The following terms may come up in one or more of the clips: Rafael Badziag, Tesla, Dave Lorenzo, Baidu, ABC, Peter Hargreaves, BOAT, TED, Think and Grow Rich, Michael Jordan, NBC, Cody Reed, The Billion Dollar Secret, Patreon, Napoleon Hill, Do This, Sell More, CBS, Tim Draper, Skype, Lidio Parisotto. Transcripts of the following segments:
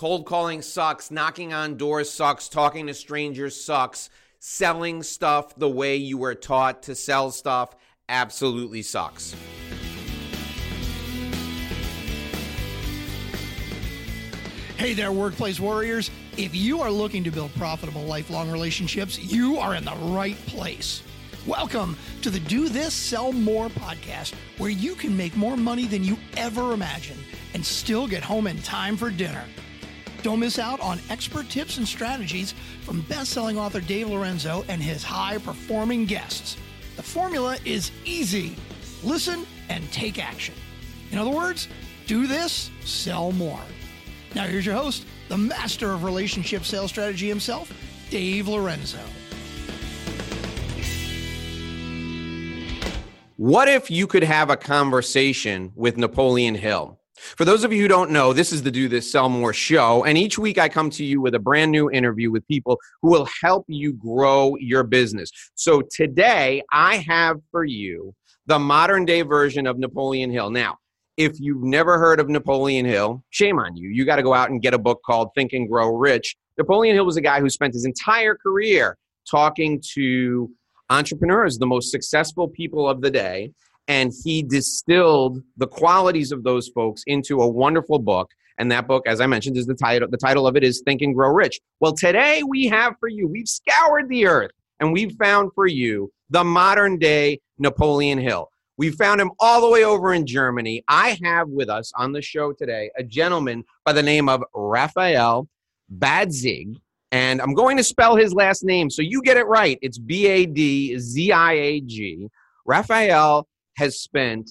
Cold calling sucks. Knocking on doors sucks. Talking to strangers sucks. Selling stuff the way you were taught to sell stuff absolutely sucks. Hey there, workplace warriors. If you are looking to build profitable, lifelong relationships, you are in the right place. Welcome to the Do This, Sell More podcast, where you can make more money than you ever imagined and still get home in time for dinner. Don't miss out on expert tips and strategies from best-selling author Dave Lorenzo and his high-performing guests. The formula is easy. Listen and take action. In other words, do this, sell more. Now here's your host, the master of relationship sales strategy himself, Dave Lorenzo. What if you could have a conversation with Napoleon Hill? For those of you who don't know, this is the Do This, Sell More show. And each week I come to you with a brand new interview with people who will help you grow your business. So today I have for you the modern day version of Napoleon Hill. Now, if you've never heard of Napoleon Hill, shame on you. You got to go out and get a book called Think and Grow Rich. Napoleon Hill was a guy who spent his entire career talking to entrepreneurs, the most successful people of the day. And he distilled the qualities of those folks into a wonderful book. And that book, as I mentioned, is the title. The title of it is Think and Grow Rich. Well, today we have for you, we've scoured the earth and we've found for you the modern day Napoleon Hill. We found him all the way over in Germany. I have with us on the show today a gentleman by the name of Rafael Badziag. And I'm going to spell his last name so you get it right. It's B-A-D-Z-I-A-G. Rafael has spent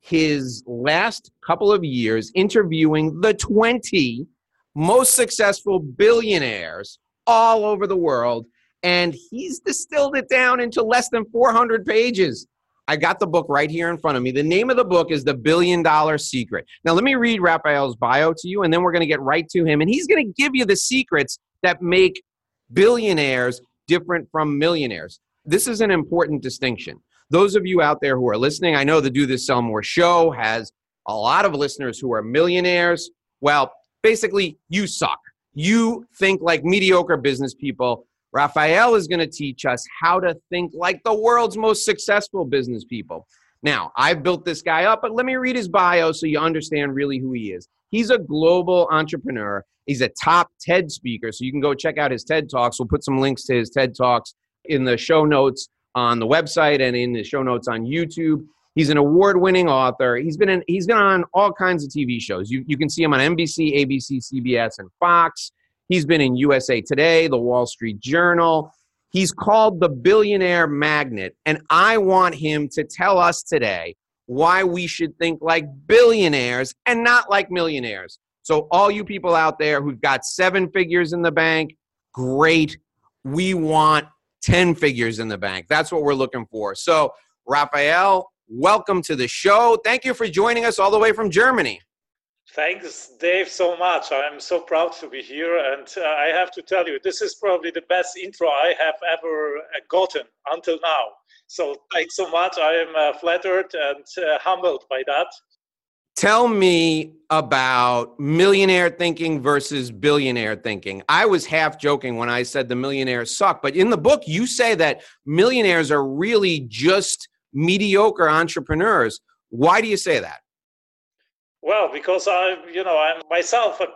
his last couple of years interviewing the 20 most successful billionaires all over the world. And he's distilled it down into less than 400 pages. I got the book right here in front of me. The name of the book is The Billion Dollar Secret. Now, let me read Rafael's bio to you, and then we're going to get right to him. And he's going to give you the secrets that make billionaires different from millionaires. This is an important distinction. Those of you out there who are listening, I know the Do This, Sell More show has a lot of listeners who are millionaires. Well, basically, you suck. You think like mediocre business people. Rafael is going to teach us how to think like the world's most successful business people. Now, I've built this guy up, but let me read his bio so you understand really who he is. He's a global entrepreneur. He's a top TED speaker, so you can go check out his TED Talks. We'll put some links to his TED Talks in the show notes on the website and in the show notes on YouTube. He's an award-winning author. He's been on all kinds of TV shows. You can see him on NBC, ABC, CBS, and Fox. He's been in USA Today, The Wall Street Journal. He's called the billionaire magnet, and I want him to tell us today why we should think like billionaires and not like millionaires. So all you people out there who've got 7 figures in the bank, great. We want 10 figures in the bank. That's what we're looking for. So, Rafael, welcome to the show. Thank you for joining us all the way from Germany. Thanks, Dave, so much. I'm so proud to be here. And I have to tell you, this is probably the best intro I have ever gotten until now. So thanks so much. I am flattered and humbled by that. Tell me about millionaire thinking versus billionaire thinking. I was half joking when I said the millionaires suck, but in the book, you say that millionaires are really just mediocre entrepreneurs. Why do you say that? Well, because I'm myself a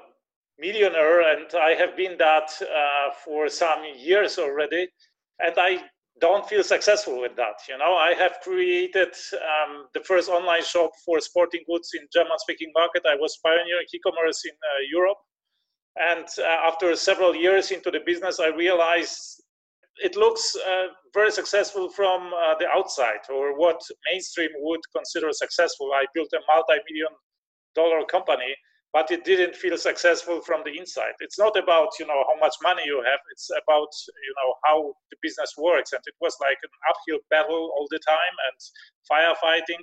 millionaire, and I have been that for some years already, and I don't feel successful with that. I have created the first online shop for sporting goods in German-speaking market. I was pioneering e-commerce in Europe, and after several years into the business, I realized it looks very successful from the outside, or what mainstream would consider successful. I built a multi-million-dollar company, but it didn't feel successful from the inside. It's not about how much money you have. It's about how the business works, and it was like an uphill battle all the time and firefighting.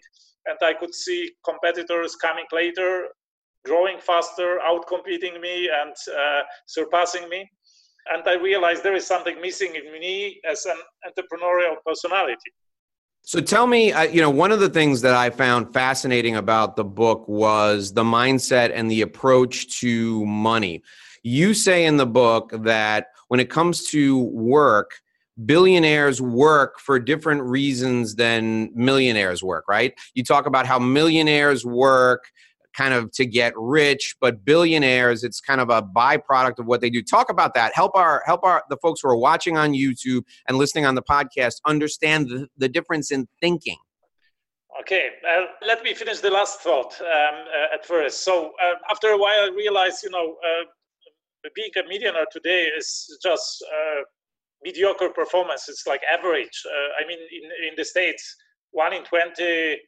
And I could see competitors coming later, growing faster, outcompeting me and surpassing me. And I realized there is something missing in me as an entrepreneurial personality. So tell me, you know, one of the things that I found fascinating about the book was the mindset and the approach to money. You say in the book that when it comes to work, billionaires work for different reasons than millionaires work, right? You talk about how millionaires work kind of to get rich, but billionaires, it's kind of a byproduct of what they do. Talk about that. Help the folks who are watching on YouTube and listening on the podcast understand the difference in thinking. Okay, let me finish the last thought at first. So after a while, I realized, you know, being a millionaire today is just mediocre performance. It's like average. I mean, in the States, 1 in 20.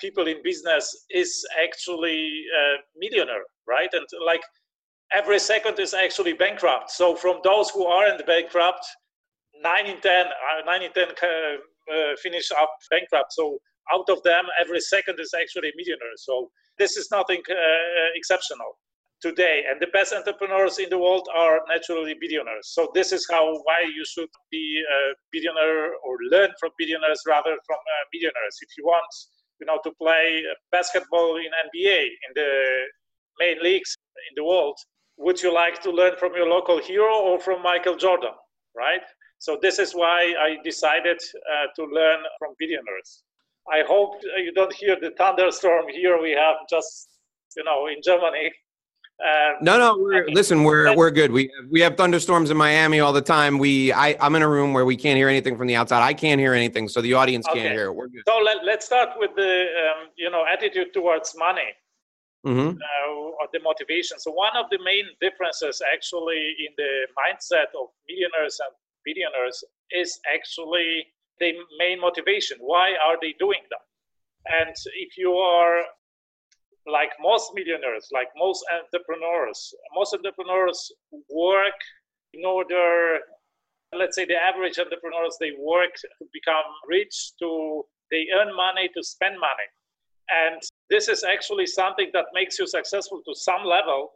People in business is actually millionaire, right? And like every second is actually bankrupt. So from those who aren't bankrupt, 9 in 10 finish up bankrupt. So out of them, every second is actually millionaire. So this is nothing exceptional today. And the best entrepreneurs in the world are naturally billionaires. So this is why you should be a billionaire, or learn from billionaires rather from millionaires. If you want, you know, to play basketball in NBA, in the main leagues in the world, would you like to learn from your local hero or from Michael Jordan, right? So this is why I decided to learn from billionaires. I hope you don't hear the thunderstorm here. We have just, you know, in Germany. No, we're good. We have thunderstorms in Miami all the time. I'm in a room where we can't hear anything from the outside. I can't hear anything, so the audience can't hear it. We're good. So let's start with the attitude towards money, or the motivation. So one of the main differences actually in the mindset of millionaires and billionaires is actually the main motivation. Why are they doing that? And if you are like most millionaires, like most entrepreneurs work in order, let's say the average entrepreneurs, they work to become rich, they earn money to spend money. And this is actually something that makes you successful to some level,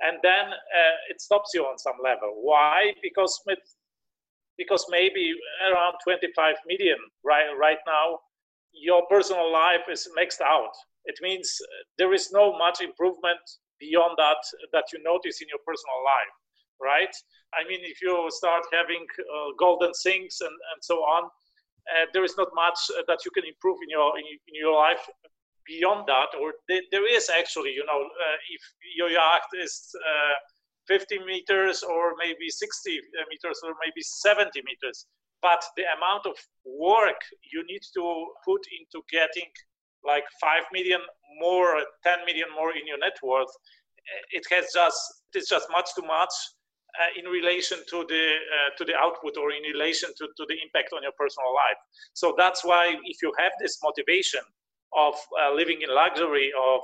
and then it stops you on some level. Why? Because maybe around 25 million right now, your personal life is maxed out. It means there is no much improvement beyond that you notice in your personal life, right? I mean, if you start having golden sinks and so on, there is not much that you can improve in your life beyond that. Or there is actually, you know, if your yacht is 50 meters or maybe 60 meters or maybe 70 meters, but the amount of work you need to put into getting like 5 million more, 10 million more in your net worth, it's just much too much in relation to the output, or in relation to the impact on your personal life. So that's why if you have this motivation of living in luxury, of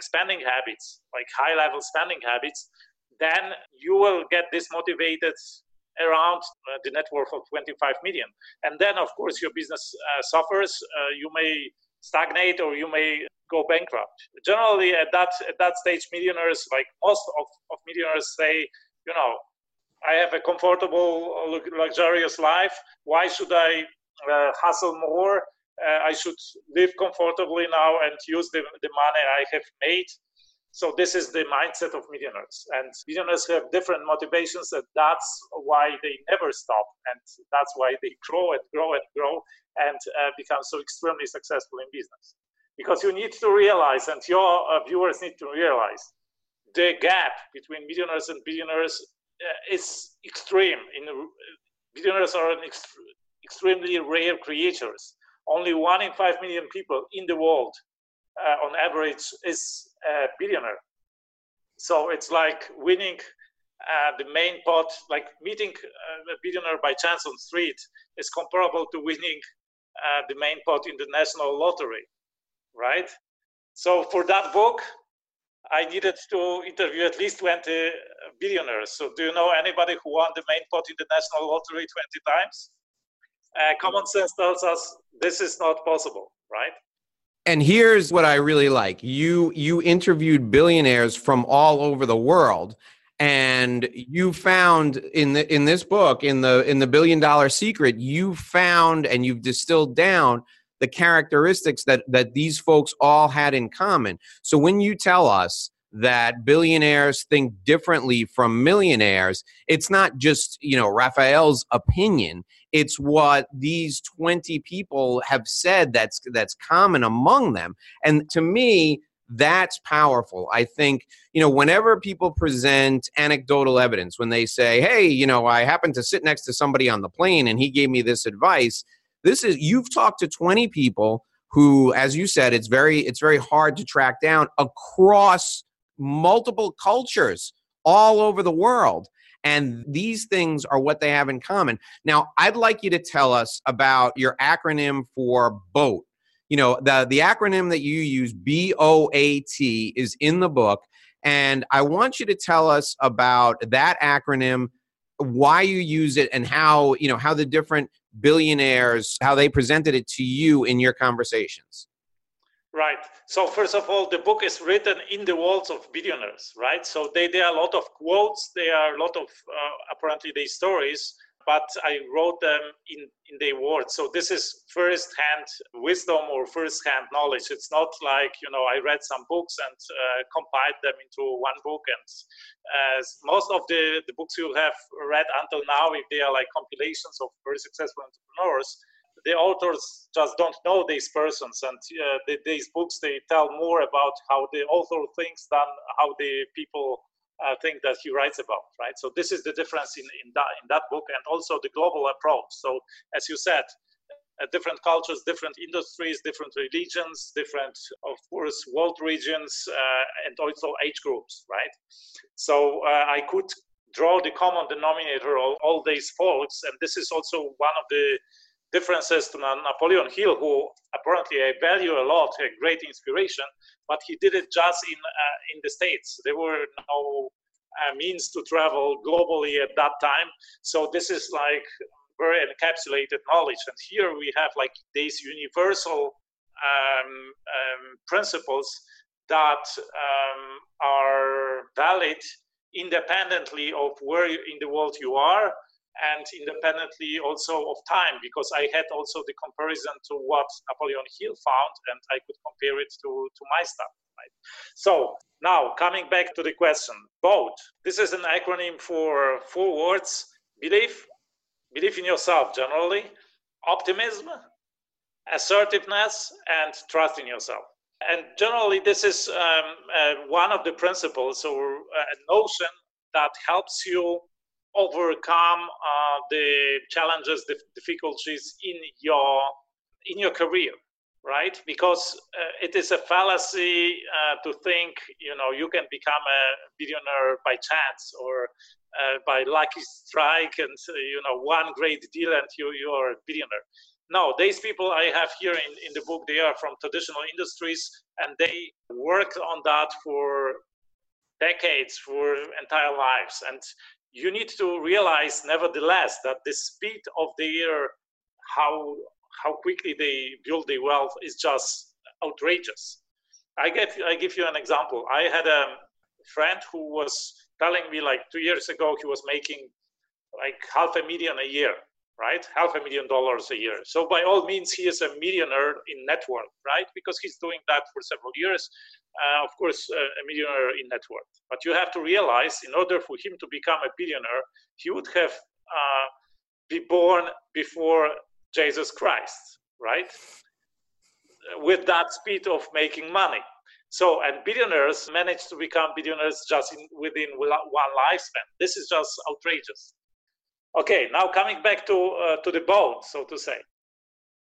spending habits, like high level spending habits, then you will get this motivated around the net worth of 25 million. And then of course your business suffers, you may stagnate, or you may go bankrupt. Generally, at that stage, millionaires, like most of millionaires, say, you know, I have a comfortable, luxurious life. Why should I hustle more? I should live comfortably now and use the money I have made. So this is the mindset of millionaires. And millionaires have different motivations, and that's why they never stop. And that's why they grow and grow and grow and become so extremely successful in business. Because you need to realize, and your viewers need to realize, the gap between millionaires and billionaires is extreme. Billionaires are extremely rare creatures. Only 1 in 5 million people in the world on average is a billionaire. So it's like winning the main pot, like meeting a billionaire by chance on the street is comparable to winning the main pot in the national lottery, right? So for that book, I needed to interview at least 20 billionaires. So do you know anybody who won the main pot in the national lottery 20 times? Common sense tells us this is not possible, right? And here's what I really like. You interviewed billionaires from all over the world, And you found in this book, in the $1 Billion Secret, you found and you've distilled down the characteristics that these folks all had in common. So when you tell us that billionaires think differently from millionaires, it's not just, Rafael's opinion. It's what these 20 people have said that's common among them. And to me, that's powerful. I think, whenever people present anecdotal evidence, when they say, hey, I happened to sit next to somebody on the plane and he gave me this advice. You've talked to 20 people who, as you said, it's very hard to track down across multiple cultures all over the world. And these things are what they have in common. Now, I'd like you to tell us about your acronym for BOAT. The acronym that you use, BOAT, is in the book. And I want you to tell us about that acronym, why you use it, and how the different billionaires, how they presented it to you in your conversations. Right. So first of all, the book is written in the worlds of billionaires, right? So there are a lot of quotes, there are a lot of, apparently, their stories, but I wrote them in their words. So this is first-hand wisdom or first-hand knowledge. It's not like, I read some books and compiled them into one book. And most of the books you have read until now, if they are like compilations of very successful entrepreneurs, the authors just don't know these persons, and these books, they tell more about how the author thinks than how the people think that he writes about, right? So this is the difference in that book, and also the global approach. So as you said, different cultures, different industries, different religions, different, of course, world regions, and also age groups, right? So I could draw the common denominator of all these folks, and this is also one of the differences to Napoleon Hill, who apparently I value a lot, a great inspiration, but he did it just in the States. There were no means to travel globally at that time. So this is like very encapsulated knowledge. And here we have like these universal principles that are valid independently of where in the world you are, and independently also of time, because I had also the comparison to what Napoleon Hill found, and I could compare it to my stuff. Right? So now coming back to the question, BOAT. This is an acronym for four words: belief in yourself generally, optimism, assertiveness, and trust in yourself. And generally, this is one of the principles or a notion that helps you overcome the challenges, the difficulties in your career, right? Because it is a fallacy to think, you can become a billionaire by chance or by lucky strike and, one great deal and you are a billionaire. No, these people I have here in the book, they are from traditional industries, and they worked on that for decades, for entire lives. And you need to realize, nevertheless, that the speed of their how quickly they build their wealth is just outrageous. I give you an example. I had a friend who was telling me like 2 years ago he was making like $500,000 a year, right? $500,000 a year. So by all means, he is a millionaire in net worth, right? Because he's doing that for several years. Of course, a millionaire in net worth. But you have to realize, in order for him to become a billionaire, he would have be born before Jesus Christ, right? With that speed of making money. So, and billionaires manage to become billionaires just within one lifespan. This is just outrageous. Okay, now coming back to the BOAT, so to say.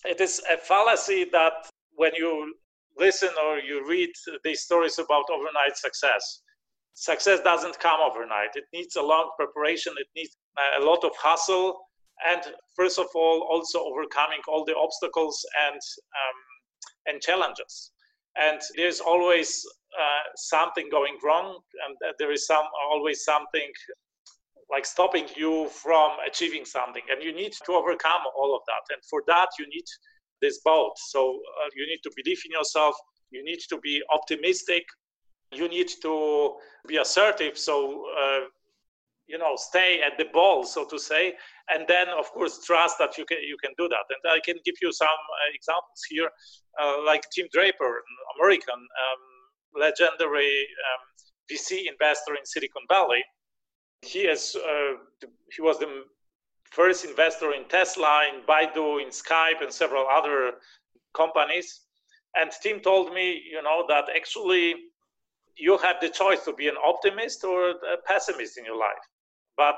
It is a fallacy that when you listen or you read these stories about overnight success. Success doesn't come overnight. It needs a long preparation. It needs a lot of hustle. And first of all, also overcoming all the obstacles and challenges. And there's always something going wrong. And there is always something like stopping you from achieving something. And you need to overcome all of that. And for that, you need this BOAT. So you need to believe in yourself. You need to be optimistic. You need to be assertive. So, stay at the ball, so to say. And then, of course, trust that you can do that. And I can give you some examples here, like Tim Draper, American legendary VC investor in Silicon Valley. He was the first investor in Tesla, in Baidu, in Skype, and several other companies. And Tim told me, that actually you have the choice to be an optimist or a pessimist in your life. But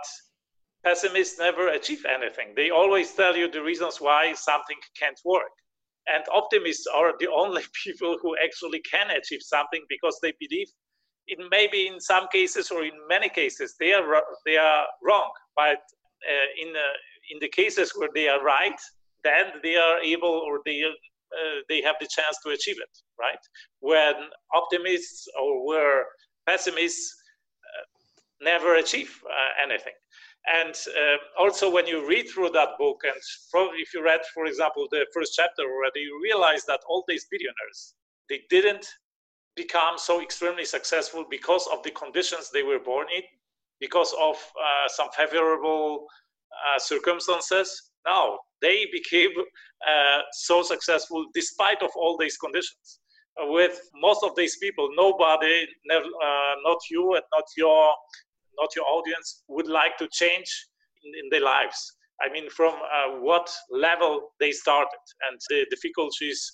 pessimists never achieve anything. They always tell you the reasons why something can't work. And optimists are the only people who actually can achieve something because they believe in, maybe in some cases or in many cases, they are wrong. But in the cases where they are right, then they are able, or they have the chance to achieve it, right? When optimists or where pessimists never achieve anything. And also when you read through that book, and probably if you read, for example, the first chapter already, you realize that all these billionaires, they didn't become so extremely successful because of the conditions they were born in, because of some favorable circumstances. No, they became so successful despite of all these conditions. With most of these people, nobody, not you and not your audience, would like to change in their lives. I mean, from what level they started, and the difficulties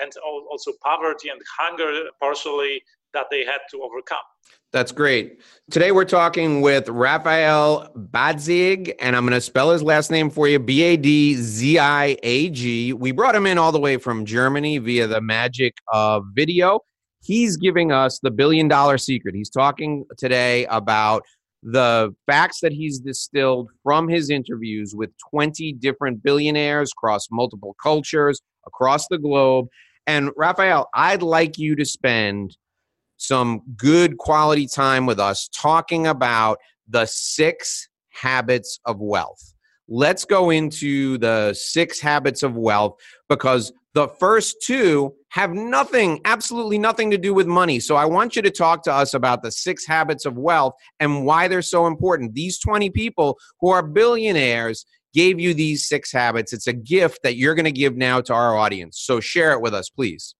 and also poverty and hunger partially that they had to overcome. That's great. Today we're talking with Rafael Badziag, and I'm going to spell his last name for you, B-A-D-Z-I-A-G. We brought him in all the way from Germany via the magic of video. He's giving us the $1 billion secret. He's talking today about the facts that he's distilled from his interviews with 20 different billionaires across multiple cultures, across the globe. And Rafael, I'd like you to spend some good quality time with us talking about the 6 habits of wealth. Let's go into the 6 habits of wealth, because the first 2 have nothing, absolutely nothing to do with money. So I want you to talk to us about the 6 habits of wealth and why they're so important. These 20 people who are billionaires gave you these 6 habits. It's a gift that you're going to give now to our audience. So share it with us, please.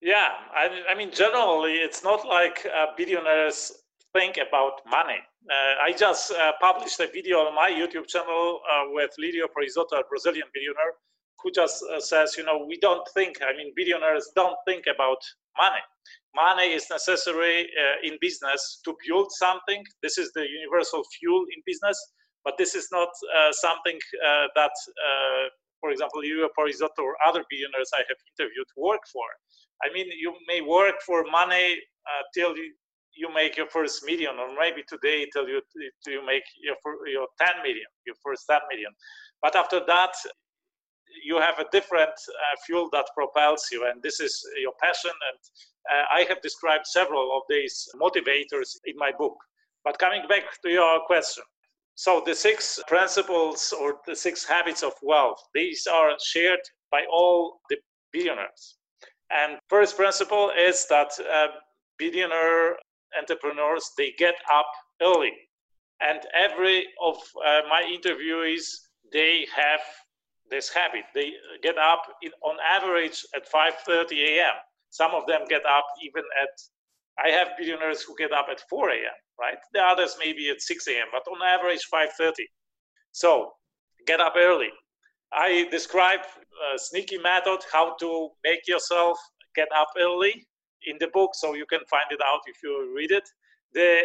Yeah, I mean, generally, it's not like billionaires think about money. I just published a video on my YouTube channel with Lidio Parisotto, a Brazilian billionaire, who just says, we don't think, billionaires don't think about money. Money is necessary in business to build something. This is the universal fuel in business, but this is not something that, for example, Lidio Parisotto or other billionaires I have interviewed work for. You may work for money till you make your first million, or maybe today till you make your 10 million, your first 10 million. But after that, you have a different fuel that propels you, and this is your passion. And I have described several of these motivators in my book. But coming back to your question, so the 6 principles or the 6 habits of wealth, these are shared by all the billionaires. And first principle is that billionaire entrepreneurs, they get up early. And every of my interviewees, they have this habit. They get up on average at 5:30 a.m. Some of them get up even I have billionaires who get up at 4 a.m., right? The others maybe at 6 a.m., but on average 5:30. So get up early. I describe a sneaky method, how to make yourself get up early in the book, so you can find it out if you read it. The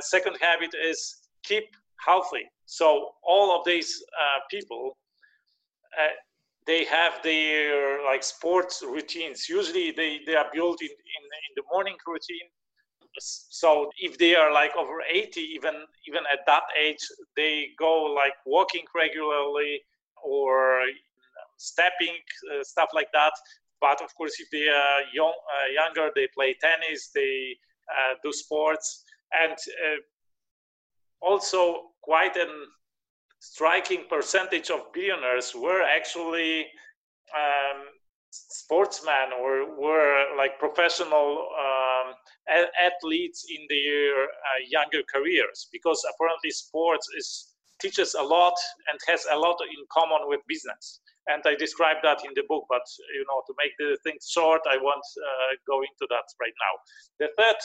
second habit is keep healthy. So all of these people, they have their sports routines. Usually they are built in the morning routine. So if they are over 80, even at that age, they go walking regularly, or stepping, stuff like that. But of course, if they are younger, they play tennis, they do sports. And also quite a striking percentage of billionaires were actually sportsmen, or were professional athletes in their younger careers, because apparently sports teaches a lot and has a lot in common with business. And I describe that in the book, but to make the thing short, I won't go into that right now. The third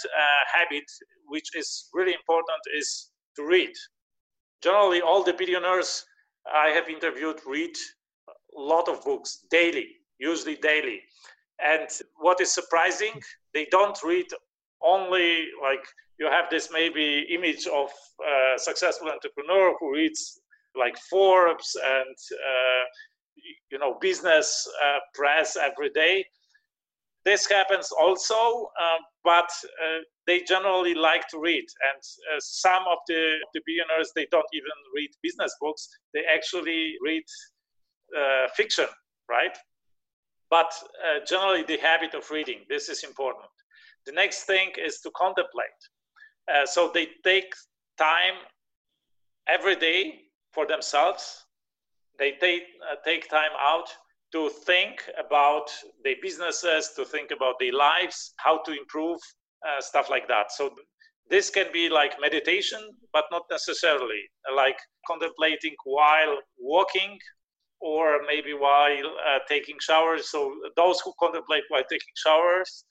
habit, which is really important, is to read. Generally, all the billionaires I have interviewed read a lot of books daily, usually daily. And what is surprising, they don't read only like you have this maybe image of a successful entrepreneur who reads like Forbes and business press every day. This happens also, but they generally like to read. And some of the billionaires, they don't even read business books. They actually read fiction, right? But generally, the habit of reading, this is important. The next thing is to contemplate. So they take time every day for themselves. They take time out to think about their businesses, to think about their lives, how to improve, stuff like that. So this can be like meditation, but not necessarily like contemplating while walking, or maybe while taking showers. So those who contemplate while taking showers,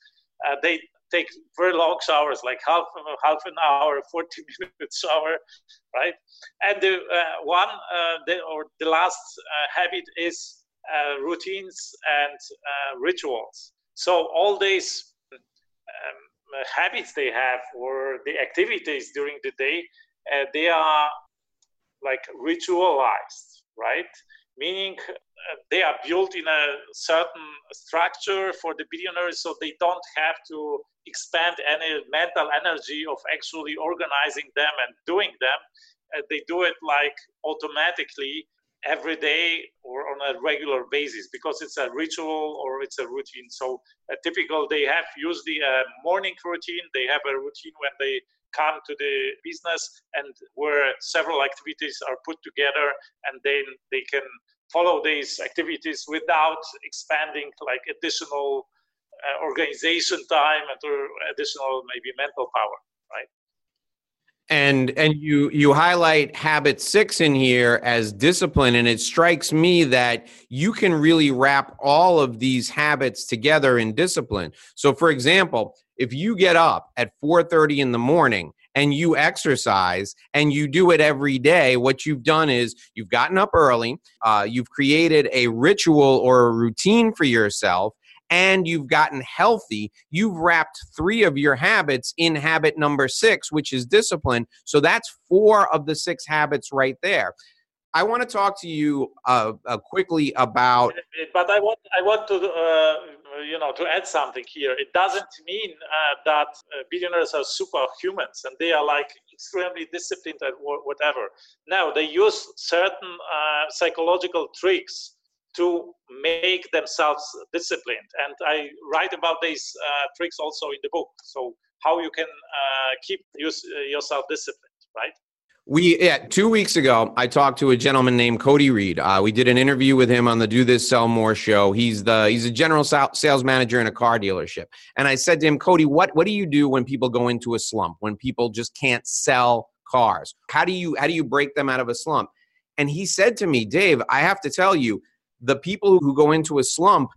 they take very long showers, like half an hour, 40-minute shower, right? And the last habit is routines and rituals. So all these habits they have, or the activities during the day, they are like ritualized, right? Meaning they are built in a certain structure for the billionaires, so they don't have to expend any mental energy of actually organizing them and doing them. They do it like automatically every day or on a regular basis because it's a ritual or it's a routine. So typical, they have usually a morning routine. They have a routine when they come to the business, and where several activities are put together, and then they can follow these activities without expanding like additional organization time and or additional maybe mental power, right? And you highlight habit 6 in here as discipline, and it strikes me that you can really wrap all of these habits together in discipline. So for example, if you get up at 4:30 in the morning and you exercise and you do it every day, what you've done is you've gotten up early, you've created a ritual or a routine for yourself, and you've gotten healthy. You've wrapped 3 of your habits in habit number 6, which is discipline. So that's 4 of the 6 habits right there. I want to talk to you quickly about. But I want to to add something here. It doesn't mean that billionaires are superhumans and they are like extremely disciplined and whatever. No, they use certain psychological tricks to make themselves disciplined, and I write about these tricks also in the book. So how you can keep yourself disciplined, right? 2 weeks ago, I talked to a gentleman named Cody Reed. We did an interview with him on the Do This, Sell More show. He's a general sales manager in a car dealership. And I said to him, Cody, what do you do when people go into a slump, when people just can't sell cars? How do you break them out of a slump? And he said to me, Dave, I have to tell you, the people who go into a slump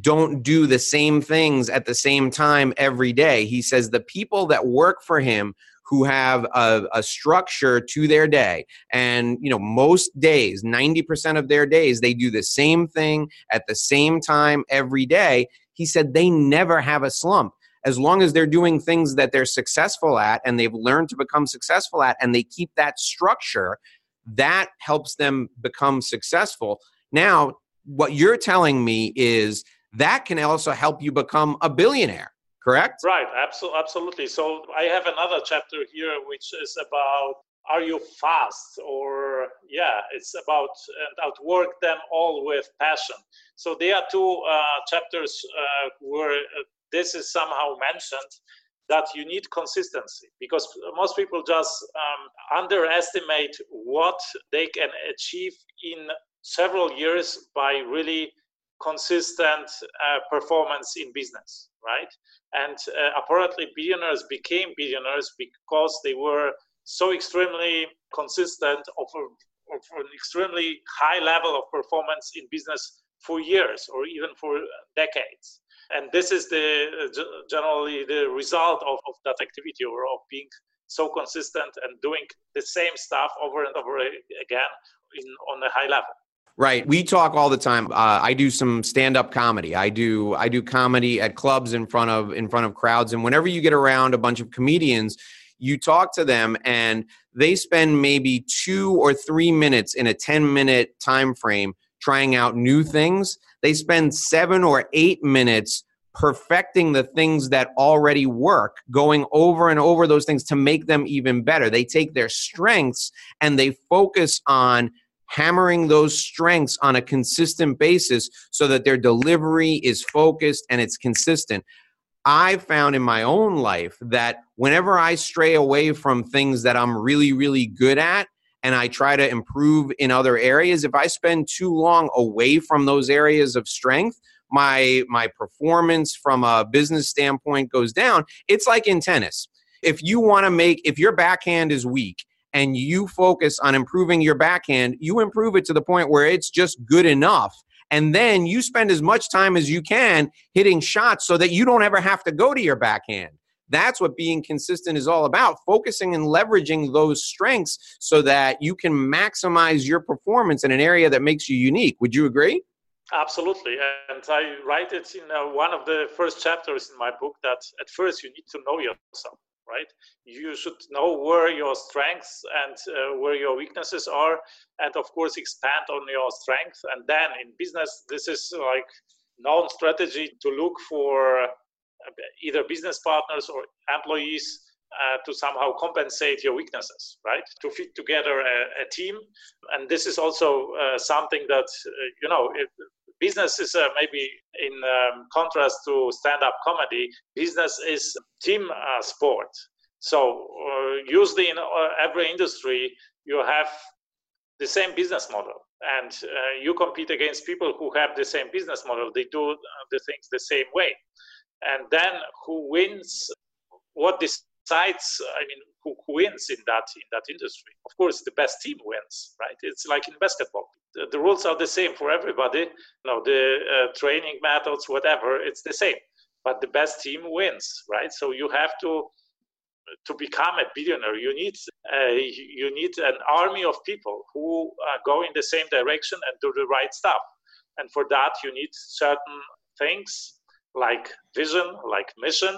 don't do the same things at the same time every day. He says the people that work for him who have a structure to their day. And, most days, 90% of their days, they do the same thing at the same time every day. He said they never have a slump. As long as they're doing things that they're successful at and they've learned to become successful at and they keep that structure, that helps them become successful. Now, what you're telling me is that can also help you become a billionaire. Correct? Right, absolutely. So I have another chapter here, which is about, are you fast? Or, it's about and outwork them all with passion. So there are 2 chapters where this is somehow mentioned, that you need consistency, because most people just underestimate what they can achieve in several years by really consistent performance in business, right? And apparently billionaires became billionaires because they were so extremely consistent of an extremely high level of performance in business for years or even for decades. And this is generally the result of that activity, or of being so consistent and doing the same stuff over and over again on a high level. Right. We talk all the time. I do some stand-up comedy. I do comedy at clubs in front of crowds. And whenever you get around a bunch of comedians, you talk to them and they spend maybe 2 or 3 minutes in a 10-minute time frame trying out new things. They spend 7 or 8 minutes perfecting the things that already work, going over and over those things to make them even better. They take their strengths and they focus on hammering those strengths on a consistent basis so that their delivery is focused and it's consistent. I found in my own life that whenever I stray away from things that I'm really, really good at, and I try to improve in other areas, if I spend too long away from those areas of strength, my performance from a business standpoint goes down. It's like in tennis. If your backhand is weak and you focus on improving your backhand, you improve it to the point where it's just good enough. And then you spend as much time as you can hitting shots so that you don't ever have to go to your backhand. That's what being consistent is all about, focusing and leveraging those strengths so that you can maximize your performance in an area that makes you unique. Would you agree? Absolutely. And I write it in one of the first chapters in my book that at first you need to know yourself, right? You should know where your strengths and where your weaknesses are, and of course expand on your strength. And then in business, this is like known strategy to look for either business partners or employees to somehow compensate your weaknesses, right? To fit together a team. And this is also something that, business is maybe in contrast to stand-up comedy, business is team sport. So usually in every industry, you have the same business model. And you compete against people who have the same business model. They do the things the same way. And then who wins, what decides, who wins in that industry? Of course, the best team wins, right? It's like in basketball. The rules are the same for everybody. The training methods, whatever, it's the same. But the best team wins, right? So you have to become a billionaire. You need an army of people who go in the same direction and do the right stuff. And for that, you need certain things, like vision, like mission,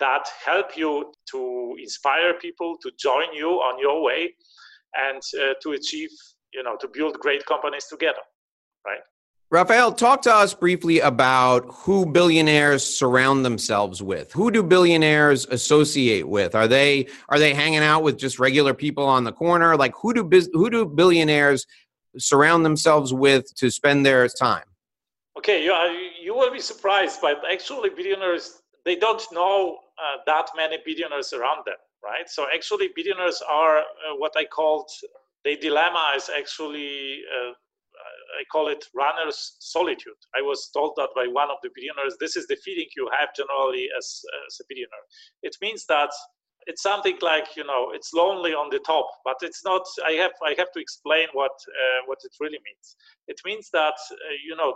that help you to inspire people to join you on your way and to achieve, to build great companies together, right? Rafael, talk to us briefly about who billionaires surround themselves with. Who do billionaires associate with? Are they hanging out with just regular people on the corner? Like who do billionaires surround themselves with to spend their time? Okay, you will be surprised, but actually billionaires, they don't know that many billionaires around them, right? So actually billionaires are what I called, their dilemma is actually, I call it runner's solitude. I was told that by one of the billionaires, this is the feeling you have generally as a billionaire. It means that it's something like, it's lonely on the top, but it's not. I have to explain what it really means. It means that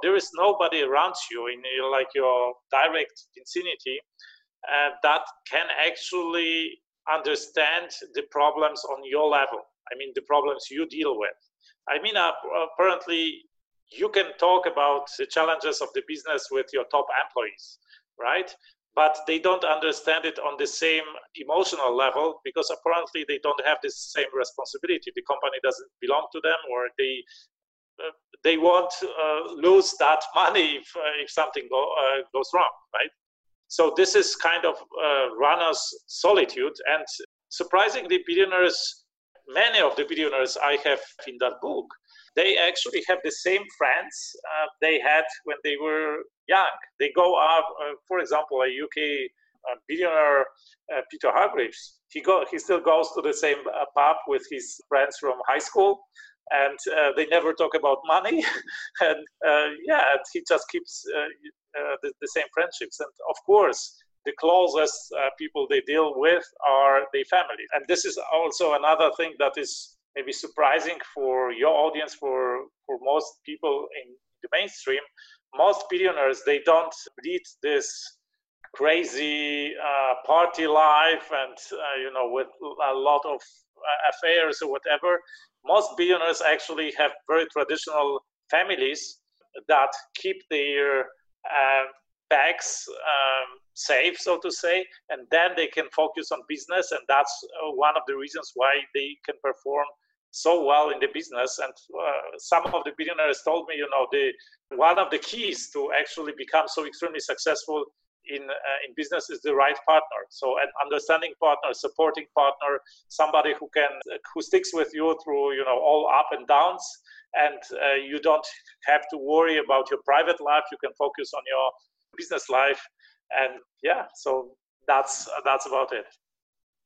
there is nobody around you in your direct vicinity that can actually understand the problems on your level. The problems you deal with. Apparently you can talk about the challenges of the business with your top employees, right? But they don't understand it on the same emotional level because apparently they don't have the same responsibility. The company doesn't belong to them, or they won't lose that money if something goes wrong, right? So this is kind of runner's solitude. And surprisingly, many of the billionaires I have in that book, they actually have the same friends they had when they were young. They go up, for example, a UK billionaire, Peter Hargreaves. He still goes to the same pub with his friends from high school. and they never talk about money. And he just keeps the same friendships. And of course, the closest people they deal with are their family. And this is also another thing that is maybe surprising for your audience, for most people in the mainstream. Most billionaires, they don't lead this crazy party life and, with a lot of affairs or whatever. Most billionaires actually have very traditional families that keep their bags safe, so to say, and then they can focus on business. And that's one of the reasons why they can perform so well in the business. And some of the billionaires told me, one of the keys to actually become so extremely successful in business is the right partner. So an understanding partner, supporting partner, somebody who sticks with you through all up and downs, and you don't have to worry about your private life. You can focus on your business life, and so that's about it.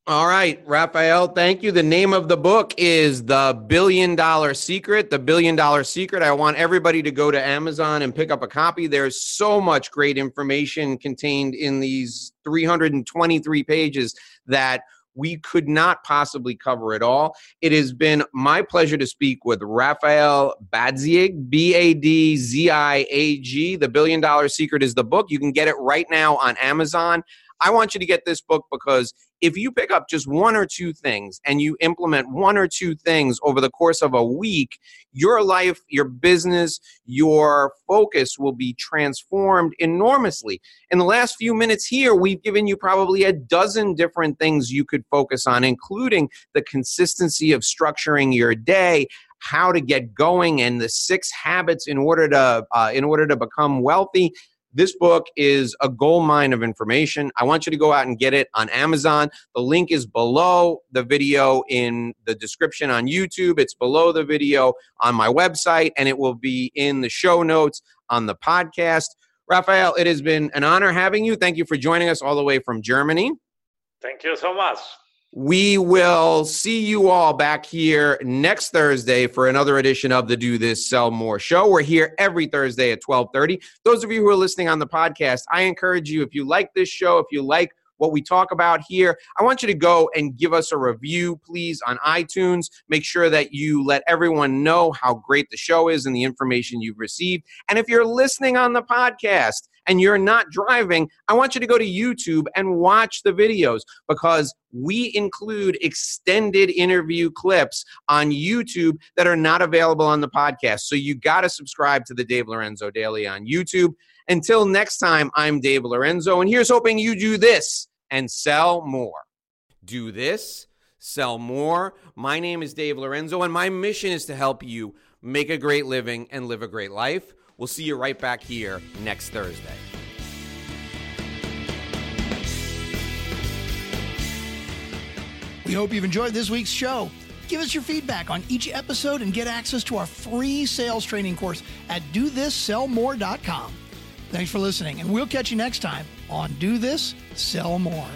All right, Rafael, thank you. The name of the book is The Billion Dollar Secret. The Billion Dollar Secret. I want everybody to go to Amazon and pick up a copy. There's so much great information contained in these 323 pages that we could not possibly cover it all. It has been my pleasure to speak with Rafael Badziag, B-A-D-Z-I-A-G. The Billion Dollar Secret is the book. You can get it right now on Amazon. I want you to get this book because if you pick up just one or two things and you implement one or two things over the course of a week, your life, your business, your focus will be transformed enormously. In the last few minutes here, we've given you probably a dozen different things you could focus on, including the consistency of structuring your day, how to get going, and the 6 habits in order to become wealthy. This book is a gold mine of information. I want you to go out and get it on Amazon. The link is below the video in the description on YouTube. It's below the video on my website, and it will be in the show notes on the podcast. Rafael, it has been an honor having you. Thank you for joining us all the way from Germany. Thank you so much. We will see you all back here next Thursday for another edition of the Do This, Sell More show. We're here every Thursday at 12:30. Those of you who are listening on the podcast, I encourage you, if you like this show, if you like what we talk about here, I want you to go and give us a review, please, on iTunes. Make sure that you let everyone know how great the show is and the information you've received. And if you're listening on the podcast and you're not driving, I want you to go to YouTube and watch the videos, because we include extended interview clips on YouTube that are not available on the podcast. So you got to subscribe to the Dave Lorenzo Daily on YouTube. Until next time, I'm Dave Lorenzo, and here's hoping you do this and sell more. Do this, sell more. My name is Dave Lorenzo, and my mission is to help you make a great living and live a great life. We'll see you right back here next Thursday. We hope you've enjoyed this week's show. Give us your feedback on each episode and get access to our free sales training course at DoThisSellMore.com. Thanks for listening, and we'll catch you next time on Do This, Sell More.